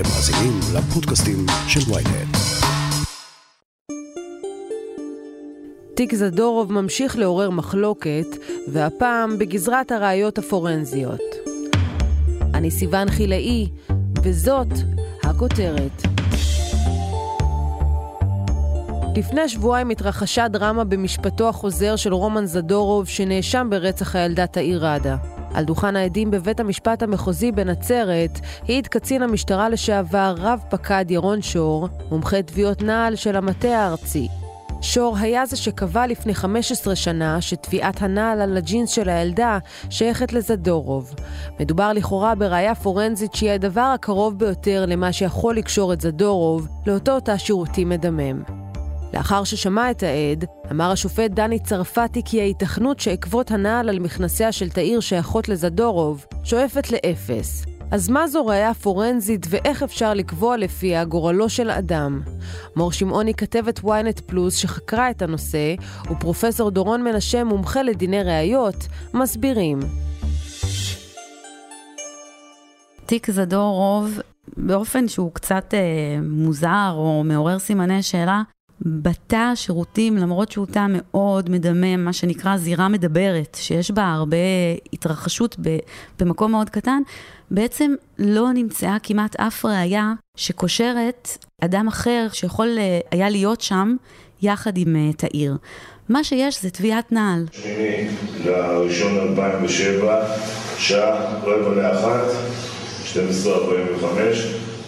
אתם מאזינים לפודקאסטים של ynet. תיק זדורוב ממשיך לעורר מחלוקת, והפעם בגזרת הראיות הפורנזיות. אני סיוון חילאי, וזאת הכותרת. לפני שבועיים התרחשה דרמה במשפטו החוזר של רומן זדורוב, שנאשם ברצח הילדה תאיר רדה. על דוכן העדים בבית המשפט המחוזי בנצרת, העיד קצין המשטרה לשעבר רב פקד ירון שור, מומחה תביעות נעל של המטה הארצי. שור היה זה שקבע לפני 15 שנה שתביעת הנעל על הג'ינס של הילדה שייכת לזדורוב. מדובר לכאורה בראיה פורנזית שהיא הדבר הקרוב ביותר למה שיכול לקשור את זדורוב לאותו אותה שירותי מדמם. לאחר ששמע את העד, אמר השופט דני tzarfati כי ההיתכנות שעקבות הנעל על מכנסיה של תאיר שייכות לזדורוב שואפת לאפס. אז מה זו ראייה פורנזית ואיך אפשר לקבוע לפיה גורלו של אדם? מור שמעוני, כתבת ynet פלוס שחקרה את הנושא, ופרופסור דורון מנשה, מומחה לדיני ראיות, מסבירים. תיק זדורוב, באופן שהוא קצת מוזר או מעורר סימני שאלה, בתא שירותים, למרות שהוא תא מאוד מדמם, מה שנקרא זירה מדברת, שיש בה הרבה התרחשות במקום מאוד קטן, בעצם לא נמצאה כמעט אף ראיה שקושרת אדם אחר שיכול היה להיות שם יחד עם תאיר. מה שיש זה תביעת נעל. 8/1/2007, שעה 12:45.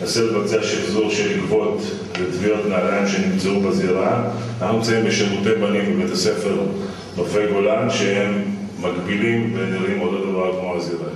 נסה לבצע שחזור של עקבות לתביעות נעליים שנמצאו בזירה. אנחנו נמצאים בשירותי בנים בבית הספר נופי גולן, שהם מקבילים ונראים עוד דבר כמו הזירה.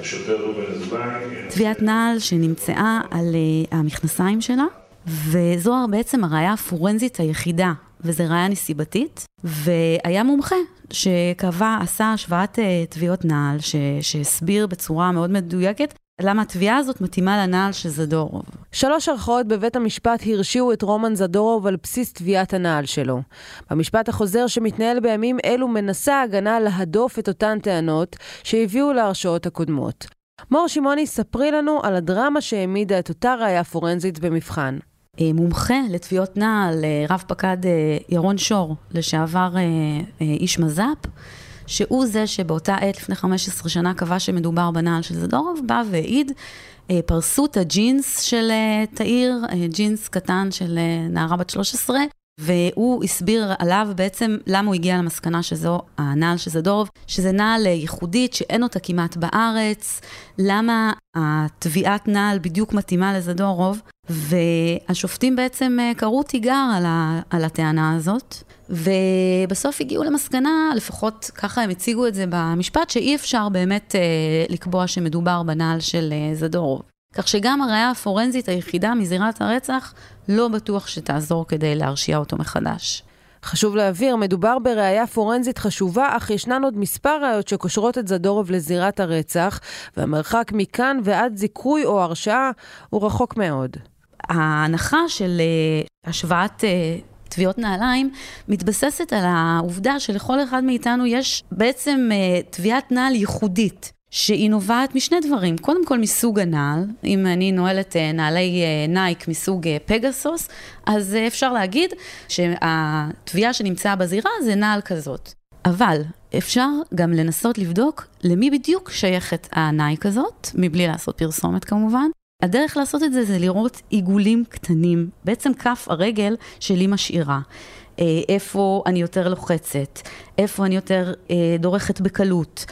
השוטר רובן זבן... תביעת נעל שנמצאה על המכנסיים שלה, וזו בעצם הראיה הפורנזית היחידה, וזו ראיה נסיבתית, והיה מומחה שקבע, עשה השוואת תביעות נעל, שהסביר בצורה מאוד מדויקת, למה התביעה הזאת מתאימה לנעל של זדורוב. 3 ערכאות בבית המשפט הרשיעו את רומן זדורוב על בסיס תביעת הנעל שלו. במשפט החוזר שמתנהל בימים אלו מנסה ההגנה להדוף את אותן טענות שהביאו להרשעות הקודמות. מור שמעוני, ספרי לנו על הדרמה שהעמידה את אותה ראיה פורנזית במבחן. מומחה לתביעות נעל, רב פקד ירון שור, לשעבר איש מז"פ, שהוא זה שבאותה עת לפני 15 שנה קבע שמדובר בנעל של זדורוב, בא והעיד פרסות הג'ינס של תאיר, ג'ינס קטן של נערה בת 13, והוא הסביר עליו בעצם למה הוא הגיע למסקנה שזו הנעל של זדורוב, שזה נעל ייחודית שאין אותה כמעט בארץ, למה התביעת נעל בדיוק מתאימה לזדורוב, והשופטים בעצם קראו תיגר על הטענה הזאת, ובסוף הגיעו למסקנה, לפחות ככה הם הציגו את זה במשפט, שאי אפשר באמת לקבוע שמדובר בנעל של זדורוב. כך שגם הראיה הפורנזית היחידה מזירת הרצח לא בטוח שתעזור כדי להרשיע אותו מחדש. חשוב להבהיר, מדובר בראיה פורנזית חשובה, אך ישנן עוד מספר ראיות שקושרות את זדורוב לזירת הרצח, והמרחק מכאן ועד זיכוי או הרשעה הוא רחוק מאוד. ההנחה של השוואת תביעות נעליים מתבססת על העובדה שלכל אחד מאיתנו יש בעצם תביעת נעל ייחודית, שהיא נובעת משני דברים. קודם כל מסוג הנעל, אם אני נועלת נעלי נייק מסוג פגסוס, אז אפשר להגיד שהתביעה שנמצאה בזירה זה נעל כזאת. אבל אפשר גם לנסות לבדוק למי בדיוק שייכת הנייק הזאת, מבלי לעשות פרסומת כמובן. הדרך לעשות את זה זה לראות עיגולים קטנים, בעצם כף הרגל שלי משאירה. איפה אני יותר לוחצת, איפה אני יותר דורכת בקלות,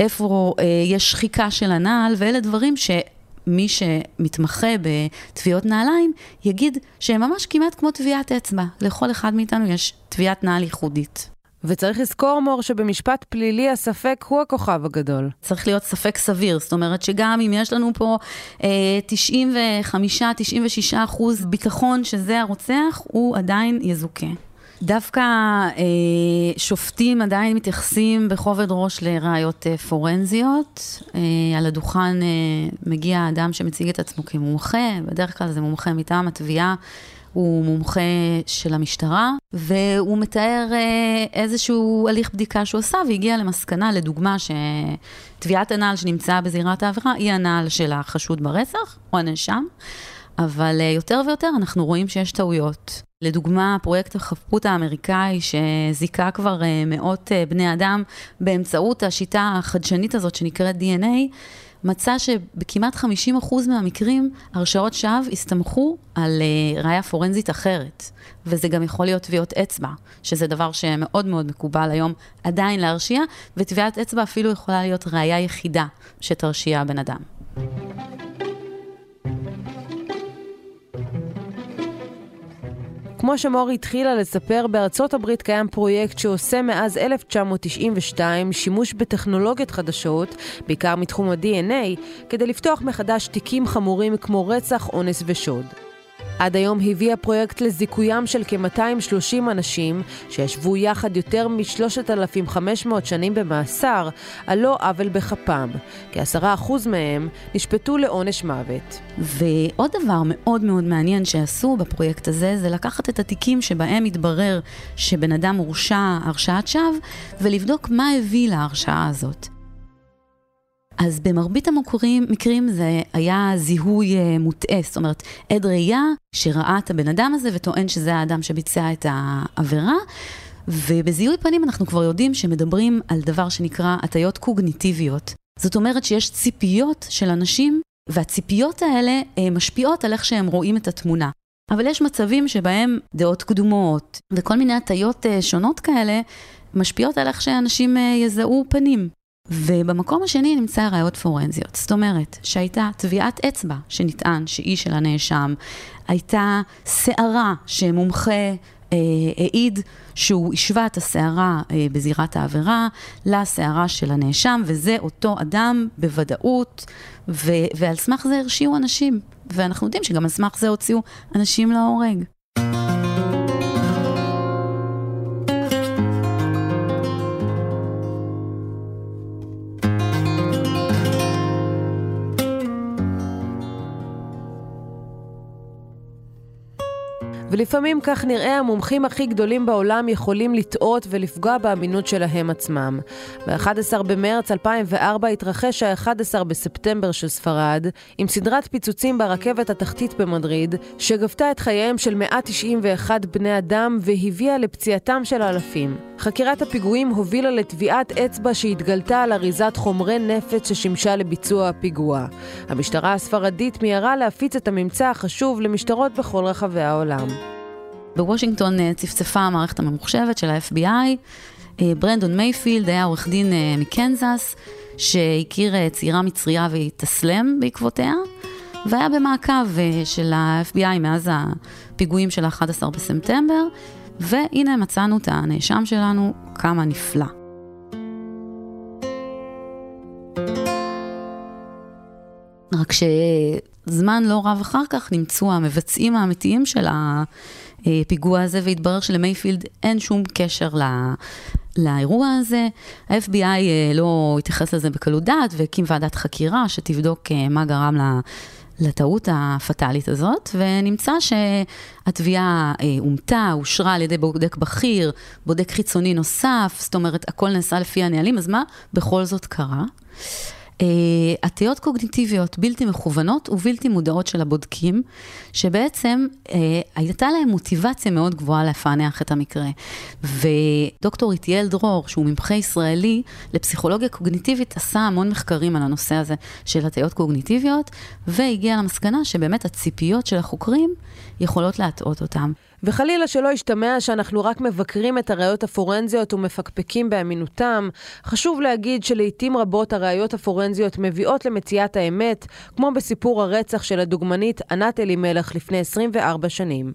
איפה יש שחיקה של הנעל, ואלה דברים שמי שמתמחה בתביעות נעליים יגיד שהם ממש כמעט כמו תביעת אצבע. לכל אחד מאיתנו יש תביעת נעל ייחודית. וצריך לזכור, מור, שבמשפט פלילי הספק הוא הכוכב הגדול. צריך להיות ספק סביר, זאת אומרת שגם אם יש לנו פה 95-96% ביטחון שזה הרוצח, הוא עדיין יזוכה. דווקא שופטים עדיין מתייחסים בכובד ראש לראיות פורנזיות. על הדוכן מגיע אדם שמציג את עצמו כמומחה, בדרך כלל זה מומחה מטעם התביעה, הוא מומחה של המשטרה, והוא מתאר איזשהו הליך בדיקה שהוא עשה, והגיע למסקנה, לדוגמה, שטביעת הנעל שנמצאה בזירת העבירה, היא הנעל של החשוד ברצח, או הנאשם, אבל יותר ויותר אנחנו רואים שיש טעויות. לדוגמה, פרויקט החפות האמריקאי שזיקה כבר מאות בני אדם באמצעות השיטה החדשנית הזאת שנקראת DNA, מצא שבכמעט 50% מהמקרים הרשעות שווא הסתמכו על ראיה פורנזית אחרת. וזה גם יכול להיות טביעות אצבע, שזה דבר שמאוד מאוד מקובל היום עדיין להרשיע, וטביעת אצבע אפילו יכולה להיות ראיה יחידה שתרשיע הבן אדם. כמו שמור התחילה לספר, בארצות הברית קיים פרויקט שעושה מאז 1992 שימוש בטכנולוגיות חדשות, בעיקר מתחום ה-DNA, כדי לפתוח מחדש תיקים חמורים כמו רצח, אונס ושוד. עד היום הביא הפרויקט לזיכויים של כ-230 אנשים, שישבו יחד יותר מ-3,500 שנים במאסר, על לא עוול בכפם. כ-10% מהם נשפטו לעונש מוות. ועוד דבר מאוד מאוד מעניין שעשו בפרויקט הזה, זה לקחת את התיקים שבהם התברר שבן אדם הורשע הרשעת שווא, ולבדוק מה הביא להרשעה הזאת. אז במרבית המקרים זה היה זיהוי מוטעה, זאת אומרת, עד ראייה שראה את הבן אדם הזה וטוען שזה האדם שביצע את העבירה, ובזיהוי פנים אנחנו כבר יודעים שמדברים על דבר שנקרא הטיות קוגניטיביות. זאת אומרת שיש ציפיות של אנשים, והציפיות האלה משפיעות על איך שהם רואים את התמונה. אבל יש מצבים שבהם דעות קדומות וכל מיני הטיות שונות כאלה משפיעות על איך שאנשים יזהו פנים. ובמקום השני נמצא ראיות פורנזיות. זאת אומרת, שהייתה טביעת אצבע שנטען שהיא של הנאשם, הייתה שערה שמומחה העיד שהוא השווה את השערה בזירת העבירה לשערה של הנאשם, וזה אותו אדם בוודאות, ועל סמך זה הרשיעו אנשים. ואנחנו יודעים שגם על סמך זה הוציאו אנשים להורג. ולפעמים כך נראה המומחים הכי גדולים בעולם יכולים לטעות ולפגוע באמינות שלהם עצמם. ב-11 במרץ 2004 התרחש ה-11 בספטמבר של ספרד, עם סדרת פיצוצים ברכבת התחתית במדריד, שגבתה את חייהם של 191 בני אדם והביאה לפציעתם של אלפים. חקירת הפיגועים הובילה לטביעת אצבע שהתגלתה על אריזת חומרי נפץ ששימשה לביצוע הפיגוע. המשטרה הספרדית מיהרה להפיץ את הממצא החשוב למשטרות בכל רחבי העולם. בוושינגטון צפצפה המערכת הממוחשבת של ה-FBI. ברנדון מייפילד היה עורך דין מקנזס, שהכיר צעירה מצריה והתאסלם בעקבותיה, והיה במעקב של ה-FBI מאז הפיגועים של ה-11 בספטמבר, והנה מצאנו את הנאשם שלנו, כמה נפלא. רק שזמן לא רב אחר כך נמצאו המבצעים האמיתיים של הפיגוע הזה, והתברר שלמייפילד אין שום קשר לאירוע הזה. ה-FBI לא התייחס לזה בקלות דעת, והקים ועדת חקירה שתבדוק מה גרם לטעות הפטלית הזאת, ונמצא שהתביעה אומתה, הושרה על ידי בודק בכיר, בודק חיצוני נוסף, זאת אומרת, הכל נעשה לפי הנהלים, אז מה בכל זאת קרה? הטיות קוגניטיביות בלתי מכוונות ובלתי מודעות של הבודקים, שבעצם הייתה להם מוטיבציה מאוד גבוהה לפענח את המקרה. ודוקטור איתיאל דרור, שהוא מומחה ישראלי לפסיכולוגיה קוגניטיבית, עשה המון מחקרים על הנושא הזה של הטיות קוגניטיביות, והגיע למסקנה שבאמת הציפיות של החוקרים יכולות להטעות אותם. וחלילה שלא ישתמע שאנחנו רק מבקרים את הראיות הפורנזיות ומפקפקים באמינותם, חשוב להגיד שלעיתים רבות הראיות הפורנזיות מביאות למציאת האמת, כמו בסיפור הרצח של הדוגמנית ענת אלימלך לפני 24 שנים.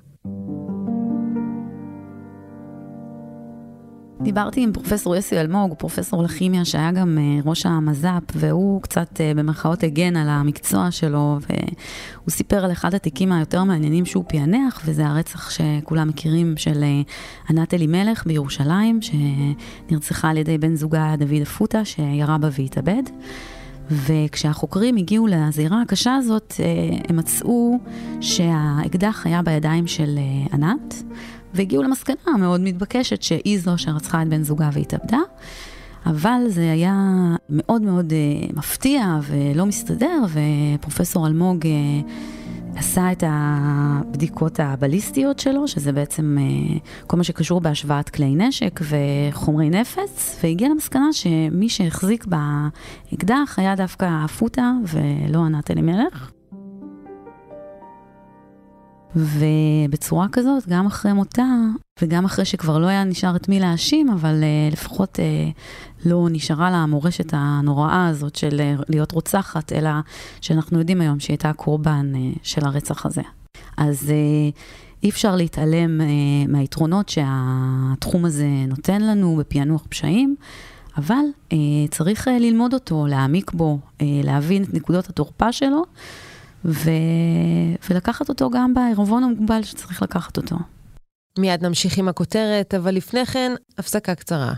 דיברתי עם פרופסור אישי אלמוג, פרופסור לכימיה שהיה גם ראש המז"פ, והוא קצת במרכאות הגן על המקצוע שלו, והוא סיפר על אחד התיקים היותר מעניינים שהוא פיענח, וזה הרצח שכולם מכירים של ענת אלימלך בירושלים, שנרצחה על ידי בן זוגה דוד אפוטה, שירה בה והתאבד. וכשהחוקרים הגיעו לזירה הקשה הזאת, הם מצאו שהאקדח היה בידיים של ענת, והגיעו למסקנה מאוד מתבקשת שהיא זו שרצחה את בן זוגה והתאבדה, אבל זה היה מאוד מאוד מפתיע ולא מסתדר, ופרופסור אלמוג עשה את הבדיקות הבליסטיות שלו, שזה בעצם כל מה שקשור בהשוואת כלי נשק וחומרי נפץ, והגיע למסקנה שמי שהחזיק באקדח היה דווקא הפוטה ולא ענת אלימלך. ובצורה כזאת, גם אחרי מותה, וגם אחרי שכבר לא היה נשאר את מי להאשים, אבל לפחות לא נשארה לה המורשת הנוראה הזאת של להיות רוצחת, אלא שאנחנו יודעים היום שהיא הייתה הקורבן של הרצח הזה. אז אי אפשר להתעלם מהיתרונות שהתחום הזה נותן לנו בפענוח פשעים, אבל צריך ללמוד אותו, להעמיק בו, להבין את נקודות התורפה שלו, ולקחת אותו גם בעירבון המוגבל שצריך לקחת אותו. מיד נמשיך עם הכותרת, אבל לפני כן, הפסקה קצרה.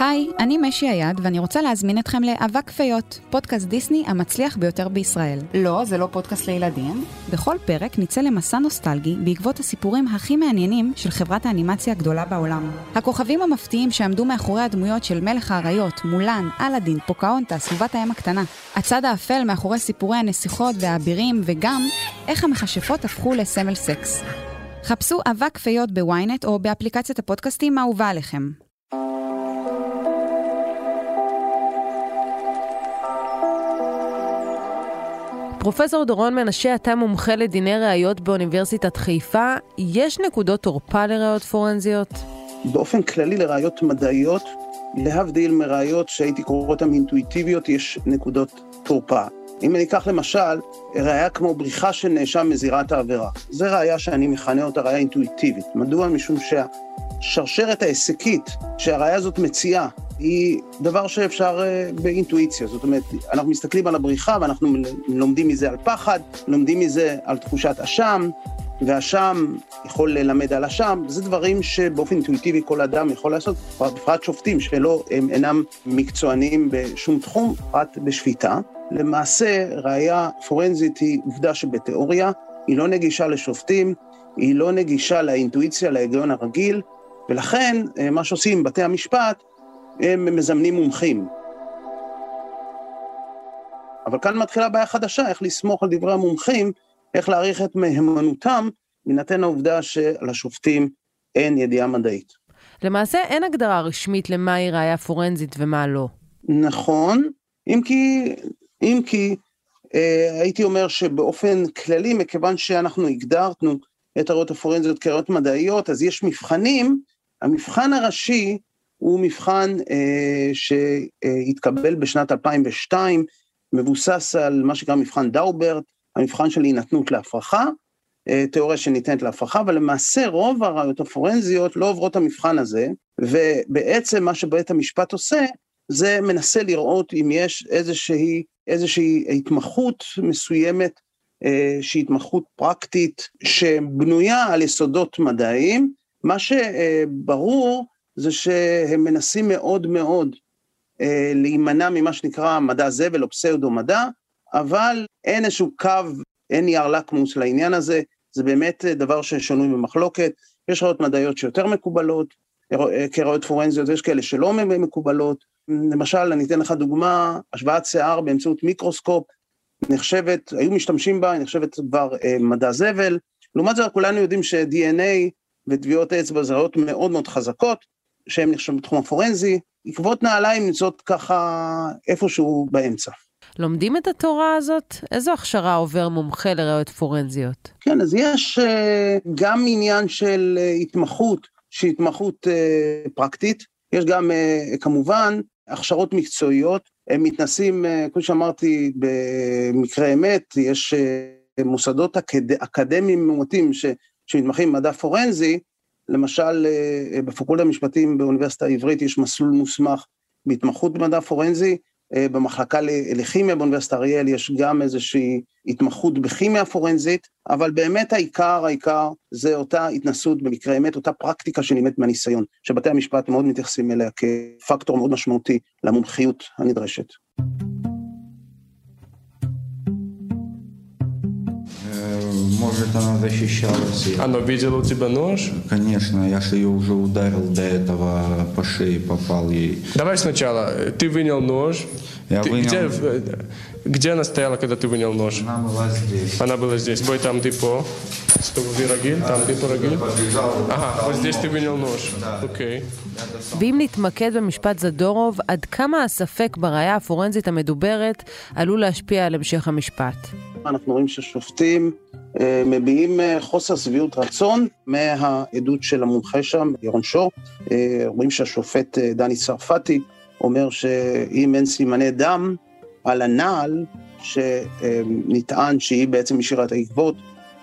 היי, אני משי היד, ואני רוצה להזמין אתכם לאבק פיות, פודקאסט דיסני המצליח ביותר בישראל. לא, זה לא פודקאסט לילדים. בכל פרק ניצא למסע נוסטלגי בעקבות הסיפורים הכי מעניינים של חברת האנימציה הגדולה בעולם. הכוכבים המפתיעים שעמדו מאחורי הדמויות של מלך האריות, מולן, אלאדין, פוקאונטה, סביבת הים הקטנה. הצד האפל מאחורי סיפורי הנסיכות והאבירים, וגם איך המכשפות הפכו לסמל סקס. חפשו אבק פיות בוויינט או באפליקציית הפודקאסטים האהובה עליכם. פרופסור דורון מנשה, אתה מומחה לדיני ראיות באוניברסיטת חיפה. יש נקודות תורפה לראיות פורנזיות? באופן כללי לראיות מדעיות, להבדיל מראיות שהייתי קורא אותן אינטואיטיביות, יש נקודות תורפה. אם אני אקח למשל, ראיה כמו בריחה של נאשם מזירת העבירה. זו ראיה שאני מכנה אותה ראיה אינטואיטיבית. מדוע? משום שהשרשרת העסקית שהראיה הזאת מציעה, היא דבר שאפשר באינטואיציה. זאת אומרת, אנחנו מסתכלים על הבריחה ואנחנו לומדים מזה על פחד, לומדים מזה על תחושת אשם, והאשם יכול ללמד על אשם. זה דברים שבאופן אינטואיטיבי כל אדם יכול לעשות, בפרט שופטים שלא, הם אינם מקצוענים בשום תחום, פרט בשפיטה. למעשה, ראייה פורנזית היא עובדה שבתיאוריה היא לא נגישה לשופטים, היא לא נגישה לאינטואיציה, להיגיון הרגיל, ולכן מה שעושים בתי המשפט, הם מזמנים מומחים. אבל כאן מתחילה בעיה חדשה, איך לסמוך על דברי המומחים, איך להעריך את מהימנותם, מנתן העובדה שלשופטים אין ידיעה מדעית. למעשה אין הגדרה רשמית למה היא ראייה פורנזית ומה לא. נכון, אם כי הייתי אומר שבאופן כללי, מכיוון שאנחנו הגדרנו את הראיות הפורנזיות כראיות מדעיות, אז יש מבחנים, המבחן הראשי, הוא מבחן שהתקבל בשנת 2002, מבוסס על מה שקרא מבחן דאוברט, המבחן של הינתנות להפרחה, תיאוריה שניתנת להפרחה, אבל למעשה רוב הראיות הפורנזיות לא עוברות המבחן הזה, ובעצם מה שבית המשפט עושה, זה מנסה לראות אם יש איזושהי התמחות מסוימת, שהיא התמחות פרקטית, שבנויה על יסודות מדעיים, מה שברור, זה שהם מנסים מאוד מאוד להימנע ממה שנקרא מדע זבל או פסאודו מדע, אבל אין איזשהו קו, אין ירלקמוס לעניין הזה, זה באמת דבר ששונוי במחלוקת, יש ראיות מדעיות שיותר מקובלות, כראיות פורנזיות, ויש כאלה שלא מקובלות, למשל, אני אתן לך דוגמה, השוואת שיער באמצעות מיקרוסקופ, נחשבת, היו משתמשים בה, נחשבת כבר מדע זבל, לעומת זה כולנו יודעים ש-DNA וטביעות האצבע זה ראיות מאוד מאוד חזקות, שהם נחשבים בתחום הפורנזי, עקבות נעליים נמצאות ככה איפשהו באמצע. לומדים את התורה הזאת? איזו הכשרה עובר מומחה לראיות פורנזיות? כן, אז יש גם עניין של התמחות, שהיא התמחות פרקטית, יש גם כמובן הכשרות מקצועיות, הם מתנסים, כמו שאמרתי, במקרה אמת, יש מוסדות אקדמיים מעוטים שמתמחים מדע פורנזי, למשל, בפקולטה המשפטים באוניברסיטה העברית יש מסלול מוסמך בהתמחות במדע פורנזי, במחלקה לכימיה באוניברסיטת אריאל יש גם איזושהי התמחות בכימיה פורנזית, אבל באמת העיקר זה אותה התנסות במקרה אמת, אותה פרקטיקה שנלמדת מהניסיון, שבתי המשפט מאוד מתייחסים אליה כפקטור מאוד משמעותי למומחיות הנדרשת. Может, она защищалась. Она видела у тебя нож? Конечно, я же ее уже ударил до этого, по шее попал ей. Давай сначала, ты вынял нож. Где она стояла, когда ты вынял нож? Она была здесь. Она была здесь. Бой там депо. אבל здесь ты вынял нож. אוקיי. ואם נתמקד במשפט זדורוב, עד כמה הספק בראייה הפורנזית המדוברת עלול להשפיע על המשך המשפט? אנחנו רואים ששופטים מביעים חוסר שביעות רצון מהעדות של המומחה שם, ירון שור. רואים שהשופט דני צרפתי אומר שאם אין סימני דם על הנעל שנטען שהיא בעצם משאירת העקבות,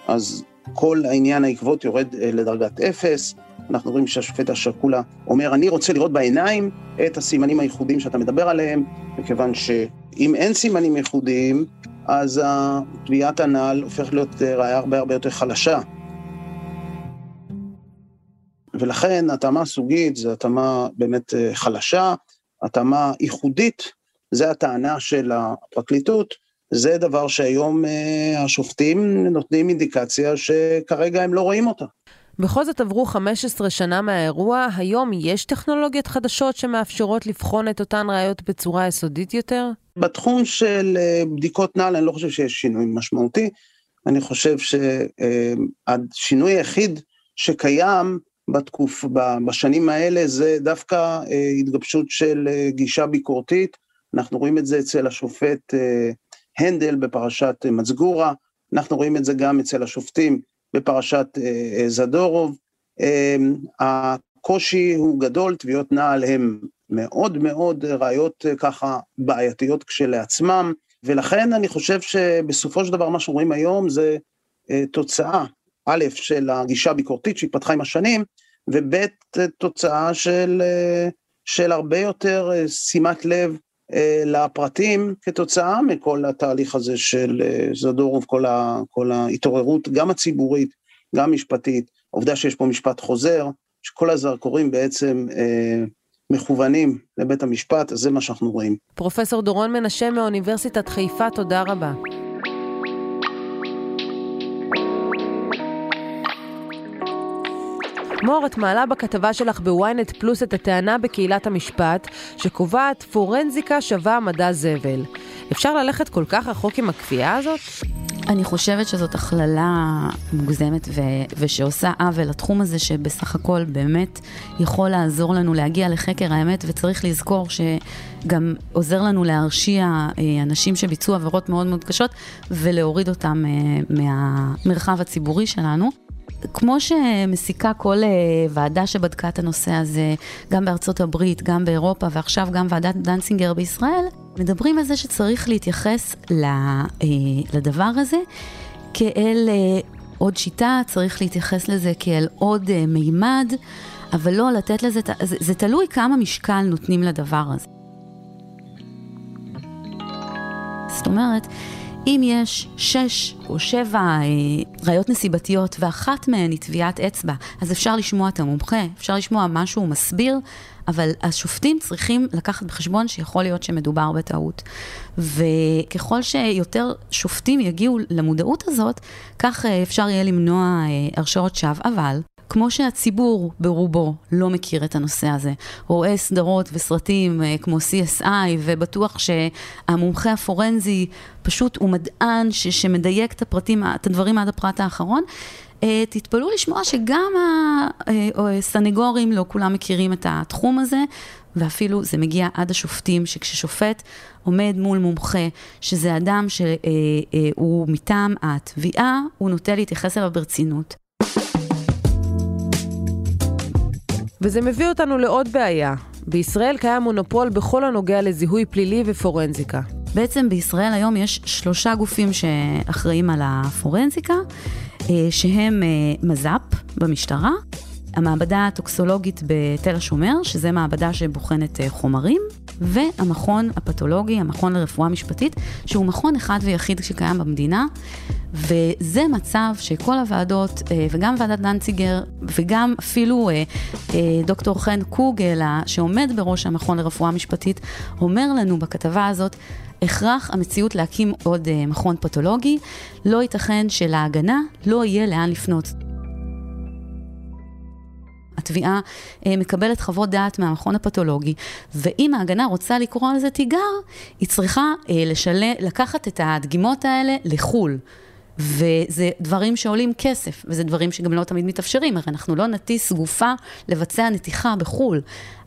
אז כל העניין העקבות יורד לדרגת אפס. אנחנו רואים שהשופט השקולה אומר, אני רוצה לראות בעיניים את הסימנים הייחודיים שאתה מדבר עליהם, מכיוון שאם אין סימנים ייחודיים, אז טביעת הנעל הופך להיות ראיה הרבה יותר חלשה. ולכן התאמה סוגית זה התאמה באמת חלשה, התאמה ייחודית, זה הטענה של הפרקליטות, זה דבר שהיום השופטים נותנים אינדיקציה שכרגע הם לא רואים אותה. בכל זאת עברו 15 שנה מהאירוע, היום יש טכנולוגיות חדשות שמאפשרות לבחון את אותן ראיות בצורה יסודית יותר? בתחום של בדיקות נעל אני לא חושב שיש שינוי משמעותי, אני חושב שהשינוי היחיד שקיים בשנים האלה זה דווקא התגבשות של גישה ביקורתית, אנחנו רואים את זה אצל השופט הנדל בפרשת מצגורה, אנחנו רואים את זה גם אצל השופטים בפרשת זדורוב, הקושי הוא גדול, תביעות נעל הם מאוד מאוד ראיות ככה בעייתיות כשלעצמם, ולכן אני חושב שבסופו של דבר מה שרואים היום זה תוצאה, א', של הגישה הביקורתית שהתפתחה עם השנים, וב', תוצאה של הרבה יותר שימת לב לפרטים כתוצאה מכל התהליך הזה של זדורוב, כל ההתעוררות, גם הציבורית, גם משפטית, העובדה שיש פה משפט חוזר, שכל הזרקורים בעצם מכוונים לבית המשפט, אז זה מה שאנחנו רואים. פרופסור דורון מנשה מאוניברסיטת חיפה, תודה רבה. מור, את מעלה בכתבה שלך בוויינט פלוס את הטענה בקהילת המשפט שקובעת פורנזיקה שווה מדע זבל. אפשר ללכת כל כך רחוק עם הכפייה הזאת? אני חושבת שזאת הכללה מוגזמת ושעושה עוול לתחום הזה שבסך הכל באמת יכול לעזור לנו להגיע לחקר האמת, וצריך לזכור שגם עוזר לנו להרשיע אנשים שביצעו עבירות מאוד מאוד קשות ולהוריד אותם מהמרחב הציבורי שלנו. כמו שמסיקה כל ועדה שבדקה את הנושא הזה, גם בארצות הברית, גם באירופה, ועכשיו גם ועדת דנצינגר בישראל, מדברים על זה שצריך להתייחס לדבר הזה כאל עוד שיטה, צריך להתייחס לזה כאל עוד מימד, אבל לא לתת לזה, זה תלוי כמה משקל נותנים לדבר הזה. זאת אומרת, אם יש 6 או 7 ראיות נסיבתיות ואחת מהן היא טביעת אצבע, אז אפשר לשמוע את המומחה, אפשר לשמוע משהו מסביר, אבל השופטים צריכים לקחת בחשבון שיכול להיות שמדובר בטעות. וככל שיותר שופטים יגיעו למודעות הזאת, כך אפשר יהיה למנוע הרשעות שווא, אבל כמו שהציבור ברובו לא מכיר את הנושא הזה, רואה סדרות וסרטים כמו CSI, ובטוח שהמומחה הפורנזי פשוט הוא מדען שמדייק את הפרטים, את הדברים עד הפרט האחרון, תתפלאו לשמוע שגם הסנגורים לא כולם מכירים את התחום הזה, ואפילו זה מגיע עד השופטים, שכששופט עומד מול מומחה, שזה אדם שהוא מטעם התביעה, הוא נוטה להתייחס אליו ברצינות. וזה מביא אותנו לעוד בעיה. בישראל קיים מונופול בכל הנוגע לזיהוי פלילי ופורנזיקה. בעצם בישראל היום יש 3 גופים שאחראים על הפורנזיקה, שהם מז"פ במשטרה, המעבדה הטוקסולוגית בתל השומר, שזה מעבדה שבוחנת חומרים, והמכון הפתולוגי, המכון לרפואה משפטית, שהוא מכון אחד ויחיד שקיים במדינה, וזה מצב שכל הוועדות, וגם ועדת דנציגר, וגם אפילו דוקטור חן קוגל, שעומד בראש המכון לרפואה משפטית, אומר לנו בכתבה הזאת, הכרח המציאות להקים עוד מכון פתולוגי, לא ייתכן שלהגנה לא יהיה לאן לפנות. התביעה מקבלת חוות דעת מהמכון הפתולוגי, ואם ההגנה רוצה לקרוא על זה תיגר, היא צריכה לקחת את הדגימות האלה לחול. וזה דברים שעולים כסף, וזה דברים שגם לא תמיד מתאפשרים, הרי אנחנו לא נטיס גופה לבצע נתיחה בחול.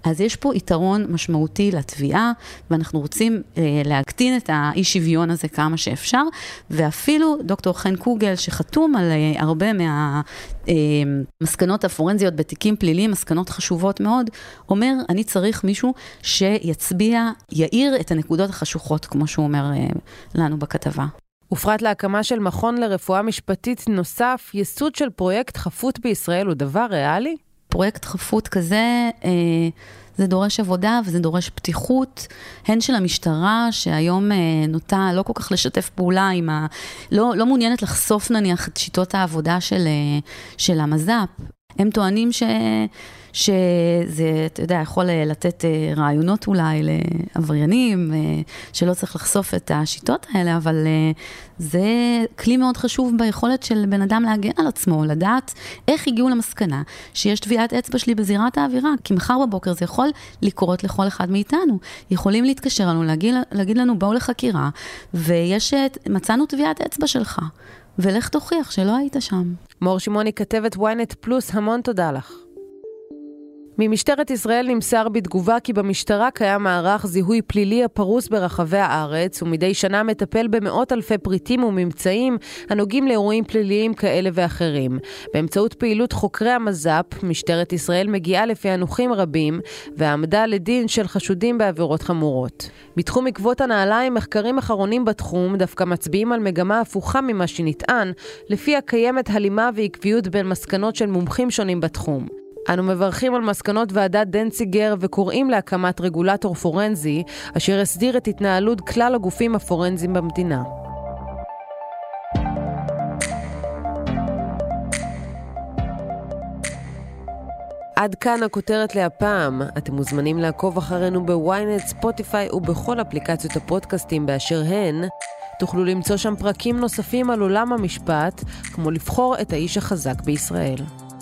אז יש פה יתרון משמעותי לתביעה, ואנחנו רוצים להקטין את האי שוויון הזה כמה שאפשר, ואפילו דוקטור חן קוגל, שחתום על הרבה מהמסקנות הפורנזיות בתיקים פליליים, מסקנות חשובות מאוד, אומר, אני צריך מישהו שיצביע, יאיר את הנקודות החשוכות, כמו שהוא אומר לנו בכתבה. ופרט להקמה של מכון לרפואה משפטית נוסף, יסוד של פרויקט חפות בישראל הוא דבר ריאלי? פרויקט חפות כזה, זה דורש עבודה וזה דורש פתיחות, הן של המשטרה שהיום נוטה לא כל כך לשתף פעולה, לא מעוניינת לחשוף נניח את שיטות העבודה של המז"פ. הם טוענים שזה, אתה יודע, יכול לתת רעיונות אולי לעבריינים, שלא צריך לחשוף את השיטות האלה, אבל זה כלי מאוד חשוב ביכולת של בן אדם להגן על עצמו, לדעת איך הגיעו למסקנה, שיש טביעת אצבע שלי בזירת האווירה, כי מחר בבוקר זה יכול לקרות לכל אחד מאיתנו, יכולים להתקשר לנו, להגיד לנו באו לחקירה, מצאנו טביעת אצבע שלך, ולך תוכיח שלא היית שם. מור שמעוני כתבת ynet פלוס, המון תודה לך. ממשטרת ישראל נמסר בתגובה כי במשטרה קיים מערך זיהוי פלילי הפרוס ברחבי הארץ, ומדי שנה מטפל במאות אלפי פריטים וממצאים הנוגעים לאירועים פליליים כאלה ואחרים. באמצעות פעילות חוקרי המז"פ, משטרת ישראל מגיעה לפענוחים רבים, והעמדה לדין של חשודים בעבירות חמורות. בתחום עקבות הנעליים, מחקרים אחרונים בתחום דווקא מצביעים על מגמה הפוכה ממה שנטען, לפיה קיימת הלימה ועקביות בין מסקנות של מומחים שונים בתחום. אנו מברכים על מסקנות ועדת דנציגר וקוראים להקמת רגולטור פורנזי, אשר הסדיר את התנהלות כלל הגופים הפורנזיים במדינה. עד כאן הכותרת להפעם. אתם מוזמנים לעקוב אחרינו בוויינט, ספוטיפיי ובכל אפליקציות הפודקאסטים באשר הן. תוכלו למצוא שם פרקים נוספים על עולם המשפט, כמו לבחור את האיש החזק בישראל.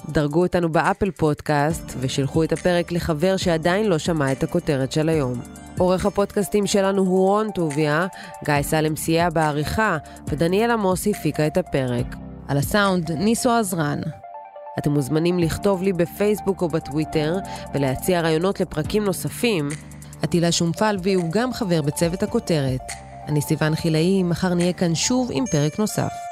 דרגו אותנו באפל פודקאסט ושלחו את הפרק לחבר שעדיין לא שמע את הכותרת של היום. עורך הפודקאסטים שלנו הוא הורון טוביה, גיא סלם סייע בעריכה ודניאלה מוסי הפיקה את הפרק. על הסאונד ניסו עזרן. אתם מוזמנים לכתוב לי בפייסבוק או בטוויטר ולהציע רעיונות לפרקים נוספים. עטילה שומפלבי הוא גם חבר בצוות הכותרת. אני סיוון חילאי, מחר נהיה כאן שוב עם פרק נוסף.